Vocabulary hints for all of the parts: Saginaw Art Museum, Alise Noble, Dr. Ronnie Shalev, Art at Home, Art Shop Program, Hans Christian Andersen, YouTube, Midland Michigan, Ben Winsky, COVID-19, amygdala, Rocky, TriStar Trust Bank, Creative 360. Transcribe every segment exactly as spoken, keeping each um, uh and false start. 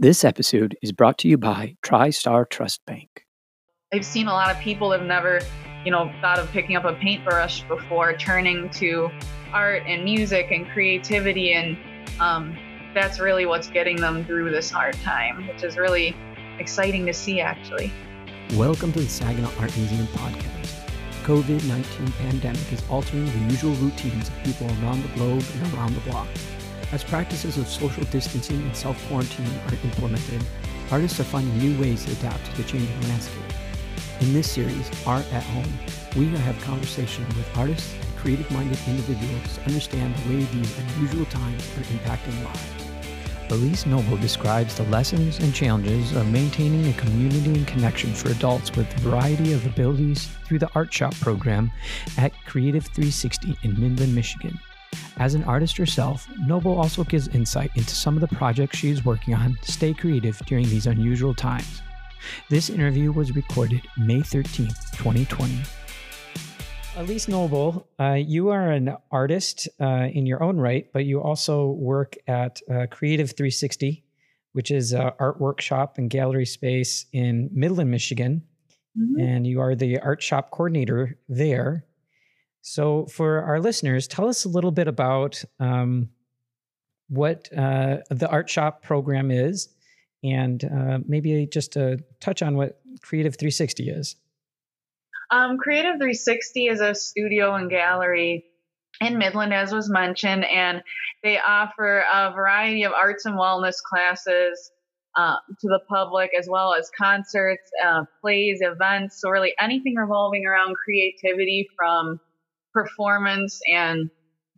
This episode is brought to you by TriStar Trust Bank. I've seen a lot of people have never, you know, thought of picking up a paintbrush before, turning to art and music and creativity, and um, that's really what's getting them through this hard time, which is really exciting to see, actually. Welcome to the Saginaw Art Museum podcast. COVID nineteen pandemic is altering the usual routines of people around the globe and around the block. As practices of social distancing and self-quarantine are implemented, artists are finding new ways to adapt to the changing landscape. In this series, Art at Home, we have conversations with artists and creative-minded individuals to understand the way these unusual times are impacting lives. Alise Noble describes the lessons and challenges of maintaining a community and connection for adults with a variety of abilities through the Art Shop Program at Creative three sixty in Midland, Michigan. As an artist herself, Noble also gives insight into some of the projects she is working on to stay creative during these unusual times. This interview was recorded May thirteenth, twenty twenty. Alise Noble, uh, you are an artist uh, in your own right, but you also work at uh, Creative three sixty, which is an art workshop and gallery space in Midland, Michigan, mm-hmm. and you are the art shop coordinator there. So for our listeners, tell us a little bit about um, what uh, the Art Shop program is, and uh, maybe just to touch on what Creative three sixty is. Um, Creative three sixty is a studio and gallery in Midland, as was mentioned, and they offer a variety of arts and wellness classes uh, to the public, as well as concerts, uh, plays, events, so really anything revolving around creativity, from performance and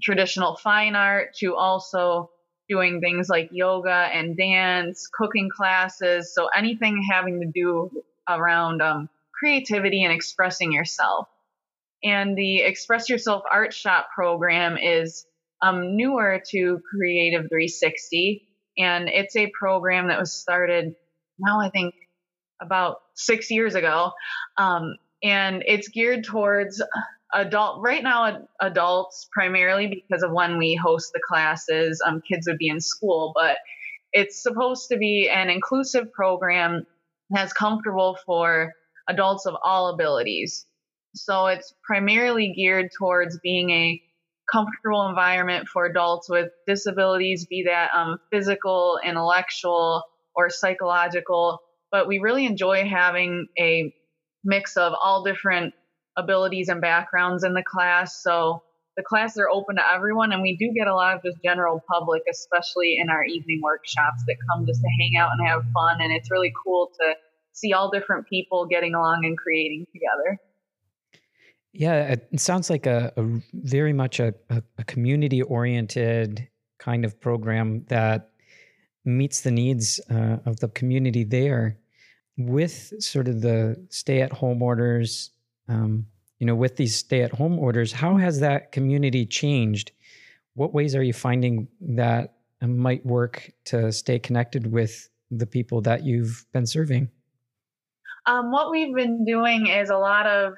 traditional fine art to also doing things like yoga and dance, cooking classes. So anything having to do around um, creativity and expressing yourself. And the Express Yourself Art Shop program is um, newer to Creative three sixty. And it's a program that was started now, I think, about six years ago. Um, and it's geared towards adult right now, adults primarily, because of when we host the classes, um, kids would be in school, but it's supposed to be an inclusive program that's comfortable for adults of all abilities. So it's primarily geared towards being a comfortable environment for adults with disabilities, be that um, physical, intellectual, or psychological. But we really enjoy having a mix of all different abilities and backgrounds in the class. So the classes are open to everyone, and we do get a lot of just general public, especially in our evening workshops, that come just to hang out and have fun. And it's really cool to see all different people getting along and creating together. Yeah, it sounds like a, a very much a, a community-oriented kind of program that meets the needs uh, of the community there. With sort of the stay-at-home orders, Um, you know, with these stay-at-home orders, how has that community changed? What ways are you finding that might work to stay connected with the people that you've been serving? Um, what we've been doing is a lot of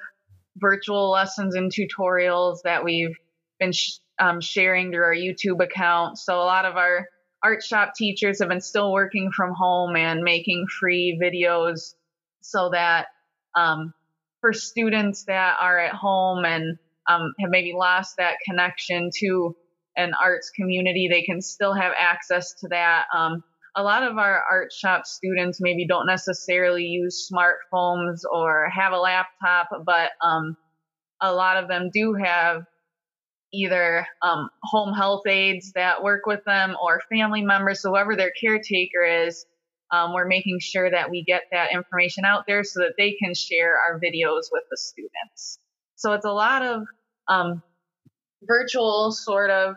virtual lessons and tutorials that we've been sh- um, sharing through our YouTube account. So a lot of our art shop teachers have been still working from home and making free videos so that um, for students that are at home and um, have maybe lost that connection to an arts community, they can still have access to that. Um, a lot of our art shop students maybe don't necessarily use smartphones or have a laptop, but um, a lot of them do have either um, home health aides that work with them or family members, so whoever their caretaker is. Um, we're making sure that we get that information out there so that they can share our videos with the students. So it's a lot of um, virtual sort of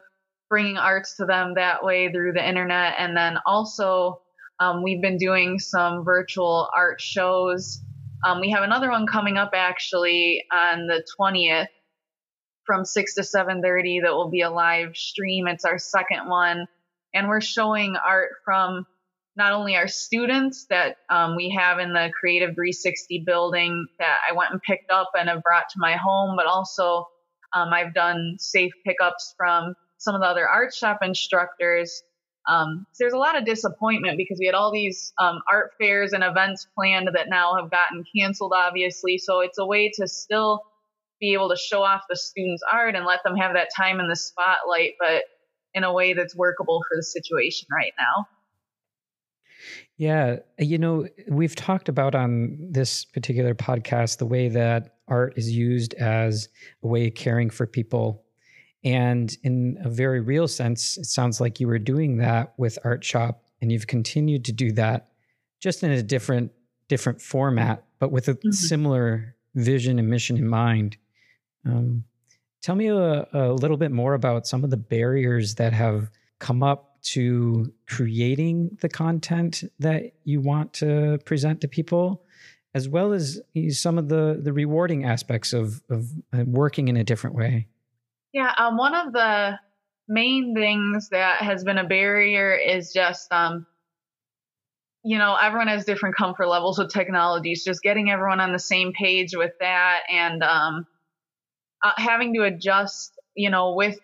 bringing arts to them that way through the internet. And then also um, we've been doing some virtual art shows. Um, we have another one coming up actually on the twentieth from six to seven thirty that will be a live stream. It's our second one. And we're showing art from not only our students that um, we have in the Creative three sixty building that I went and picked up and have brought to my home, but also um, I've done safe pickups from some of the other art shop instructors Um, so there's a lot of disappointment because we had all these um, art fairs and events planned that now have gotten canceled, obviously. So it's a way to still be able to show off the students' art and let them have that time in the spotlight, but in a way that's workable for the situation right now. Yeah. You know, we've talked about on this particular podcast, the way that art is used as a way of caring for people. And in a very real sense, it sounds like you were doing that with Art Shop, and you've continued to do that just in a different, different format, but with a mm-hmm. similar vision and mission in mind. Um, tell me a, a little bit more about some of the barriers that have come up to creating the content that you want to present to people, as well as some of the, the rewarding aspects of, of working in a different way. Yeah, um, one of the main things that has been a barrier is just, um, you know, everyone has different comfort levels with technologies. Just getting everyone on the same page with that, and um, uh, having to adjust, you know, with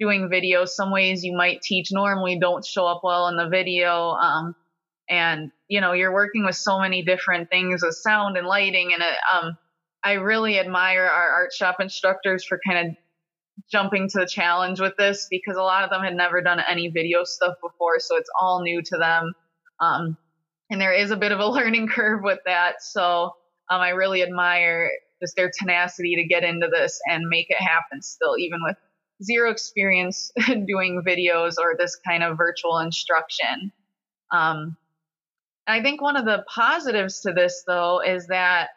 doing video. Some ways you might teach normally don't show up well in the video, um, and you know, you're working with so many different things with sound and lighting. And it, um, I really admire our Art Shop instructors for kind of jumping to the challenge with this, because a lot of them had never done any video stuff before. So it's all new to them. Um, and there is a bit of a learning curve with that. So um, I really admire just their tenacity to get into this and make it happen still, even with zero experience doing videos or this kind of virtual instruction. Um, I think one of the positives to this, though, is that,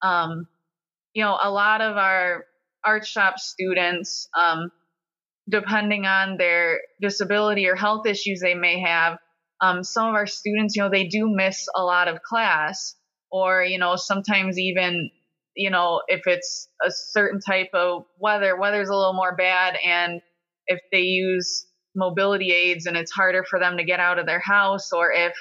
um, you know, a lot of our Art Shop students, um, depending on their disability or health issues they may have, um, some of our students, you know, they do miss a lot of class, or, you know, sometimes even, you know, if it's a certain type of weather, weather's a little more bad. And if they use mobility aids and it's harder for them to get out of their house, or if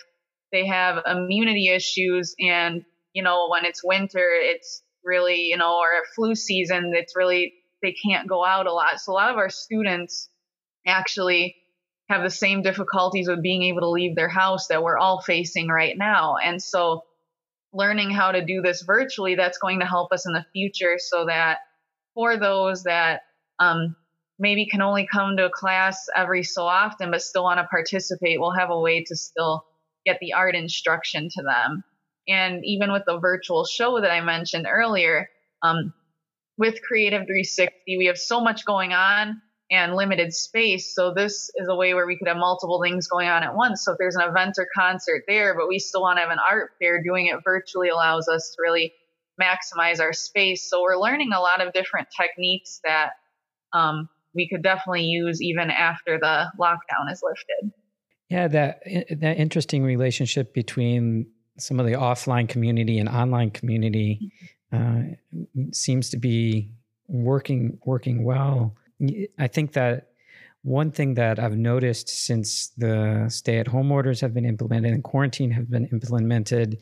they have immunity issues and, you know, when it's winter, it's really, you know, or at flu season, it's really, they can't go out a lot. So a lot of our students actually have the same difficulties with being able to leave their house that we're all facing right now. And so learning how to do this virtually, that's going to help us in the future, so that for those that um, maybe can only come to a class every so often, but still want to participate, we'll have a way to still get the art instruction to them. And even with the virtual show that I mentioned earlier, um, with Creative three sixty, we have so much going on and limited space. So this is a way where we could have multiple things going on at once. So if there's an event or concert there, but we still want to have an art fair, doing it virtually allows us to really maximize our space. So we're learning a lot of different techniques that um, we could definitely use even after the lockdown is lifted. Yeah, that that interesting relationship between some of the offline community and online community uh, seems to be working, working well. I think that one thing that I've noticed since the stay-at-home orders have been implemented and quarantine have been implemented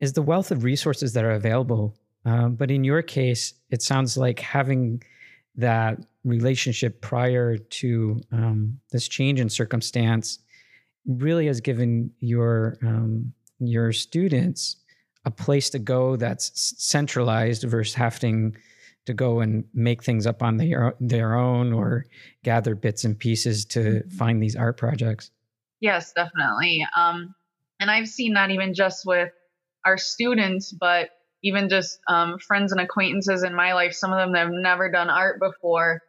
is the wealth of resources that are available. Um, but in your case, it sounds like having that relationship prior to um, this change in circumstance really has given your um, your students a place to go that's centralized versus having to go and make things up on their, their own or gather bits and pieces to find these art projects. Yes, definitely. Um, and I've seen not even just with our students, but even just um, friends and acquaintances in my life, some of them that have never done art before,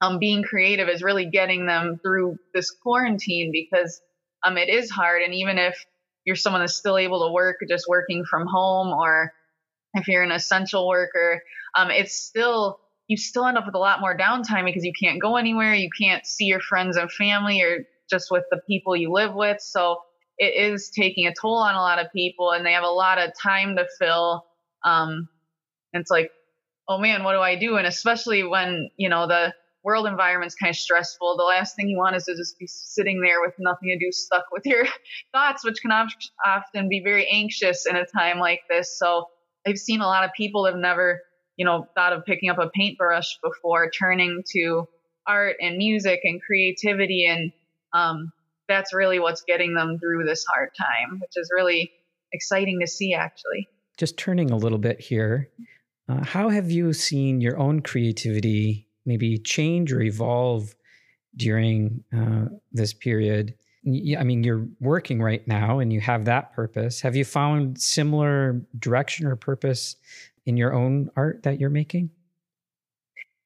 um, being creative is really getting them through this quarantine, because um, it is hard. And even if you're someone that's still able to work, just working from home, or if you're an essential worker, um, it's still, you still end up with a lot more downtime because you can't go anywhere. You can't see your friends and family, or just with the people you live with. So it is taking a toll on a lot of people, and they have a lot of time to fill. Um, and it's like, oh man, what do I do? And especially when, you know, the world environment's kind of stressful. The last thing you want is to just be sitting there with nothing to do, stuck with your thoughts, which can often be very anxious in a time like this. So I've seen a lot of people have never, you know, thought of picking up a paintbrush before, turning to art and music and creativity. And um, that's really what's getting them through this hard time, which is really exciting to see, actually. Just turning a little bit here, uh, how have you seen your own creativity maybe change or evolve during uh, this period? I mean, you're working right now and you have that purpose. Have you found similar direction or purpose in your own art that you're making?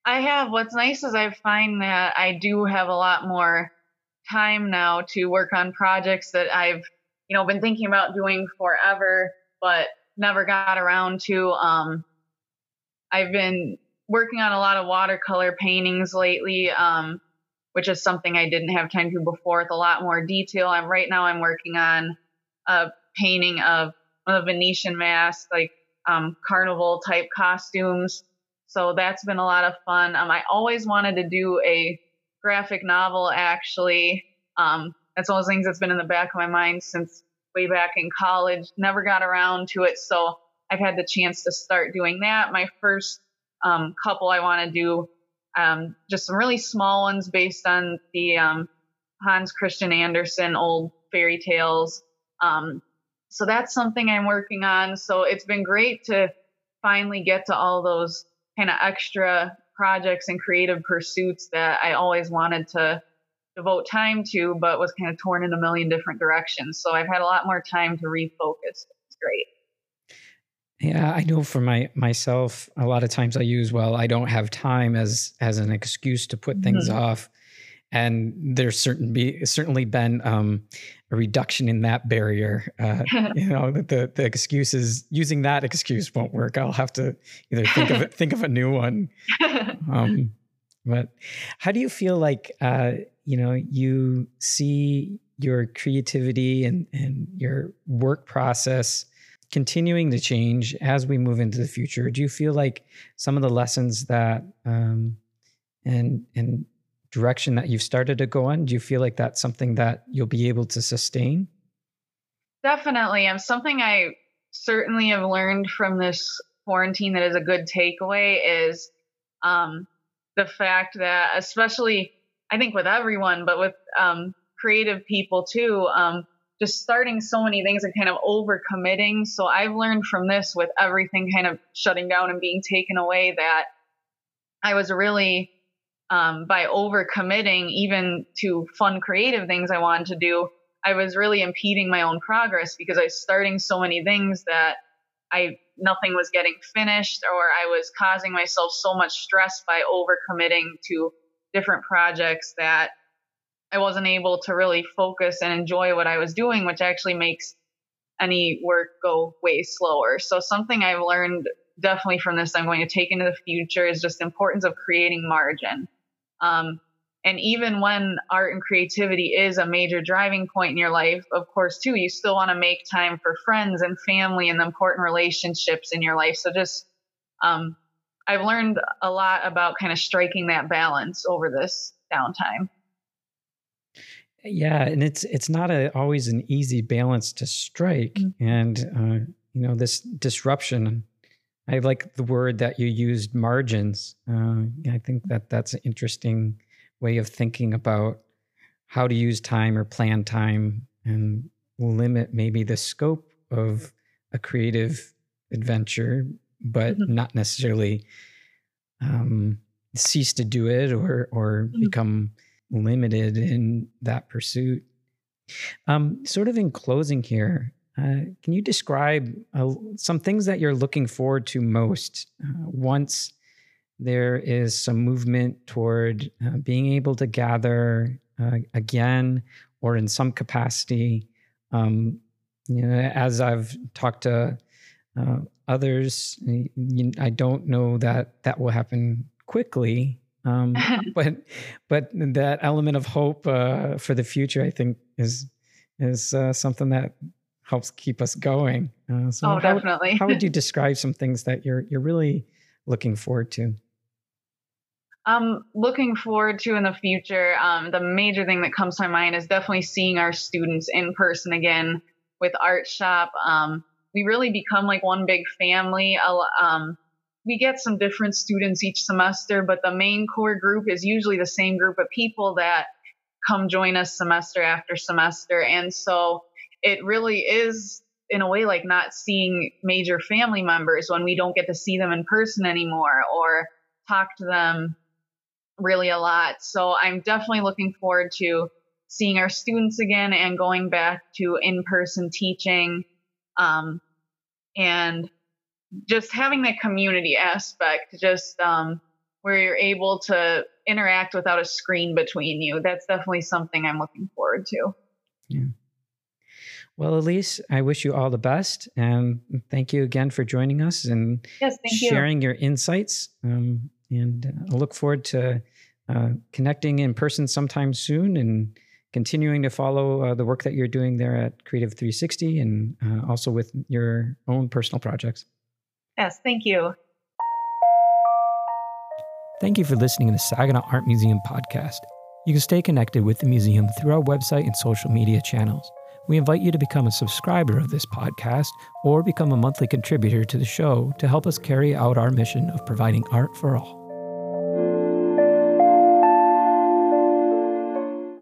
I have. What's nice is I find that I do have a lot more time now to work on projects that I've, you know, been thinking about doing forever, but never got around to. Um, I've been working on a lot of watercolor paintings lately, um, which is something I didn't have time to before, with a lot more detail. I'm right now I'm working on a painting of a Venetian mask, like um, carnival type costumes. So that's been a lot of fun. Um, I always wanted to do a graphic novel, actually. Um, that's one of those things that's been in the back of my mind since way back in college, never got around to it. So I've had the chance to start doing that. My first um, couple I want to do, um, just some really small ones based on the um, Hans Christian Andersen old fairy tales. Um, so that's something I'm working on. So it's been great to finally get to all those kind of extra projects and creative pursuits that I always wanted to devote time to, but was kind of torn in a million different directions. So I've had a lot more time to refocus. It's great. Yeah, I know for my myself, a lot of times I use, well, I don't have time as as an excuse to put things mm-hmm. off. And there's certain be, certainly been um, a reduction in that barrier. Uh, you know, that the, the excuses, using that excuse won't work. I'll have to either think of it, think of a new one. Um, but how do you feel like, uh, you know, you see your creativity and, and your work process continuing to change as we move into the future? Do you feel like some of the lessons that um, and and direction that you've started to go in, do you feel like that's something that you'll be able to sustain? Definitely. Um, something I certainly have learned from this quarantine that is a good takeaway is um, the fact that, especially I think with everyone, but with um, creative people too, um, just starting so many things and kind of overcommitting. So I've learned from this, with everything kind of shutting down and being taken away, that I was really Um, by overcommitting even to fun, creative things I wanted to do, I was really impeding my own progress, because I was starting so many things that I nothing was getting finished, or I was causing myself so much stress by overcommitting to different projects that I wasn't able to really focus and enjoy what I was doing, which actually makes any work go way slower. So something I've learned definitely from this I'm going to take into the future is just the importance of creating margin. Um, and even when art and creativity is a major driving point in your life, of course, too, you still want to make time for friends and family and the important relationships in your life. So just, um, I've learned a lot about kind of striking that balance over this downtime. Yeah. And it's, it's not a, always an easy balance to strike. Mm-hmm. And, uh, you know, this disruption, I like the word that you used, margins. Uh, I think that that's an interesting way of thinking about how to use time or plan time and limit maybe the scope of a creative adventure, but mm-hmm. not necessarily um, cease to do it or or mm-hmm. become limited in that pursuit. Um, sort of in closing here, Uh, can you describe uh, some things that you're looking forward to most uh, once there is some movement toward uh, being able to gather uh, again, or in some capacity? Um, you know, as I've talked to uh, others, I don't know that that will happen quickly, um, but but that element of hope uh, for the future, I think, is is uh, something that helps keep us going. Uh, so oh, how, definitely. How would you describe some things that you're you're really looking forward to? Um, looking forward to in the future, um, the major thing that comes to my mind is definitely seeing our students in person again with Art Shop. Um, we really become like one big family. Um, we get some different students each semester, but the main core group is usually the same group of people that come join us semester after semester. And so it really is, in a way, like not seeing major family members when we don't get to see them in person anymore or talk to them really a lot. So I'm definitely looking forward to seeing our students again and going back to in-person teaching, um, and just having that community aspect, just um, where you're able to interact without a screen between you. That's definitely something I'm looking forward to. Yeah. Well, Alise, I wish you all the best. Um, thank you again for joining us and yes, thank sharing you. your insights. Um, and uh, I look forward to uh, connecting in person sometime soon and continuing to follow uh, the work that you're doing there at Creative three sixty and uh, also with your own personal projects. Yes, thank you. Thank you for listening to the Saginaw Art Museum podcast. You can stay connected with the museum through our website and social media channels. We invite you to become a subscriber of this podcast or become a monthly contributor to the show to help us carry out our mission of providing art for all.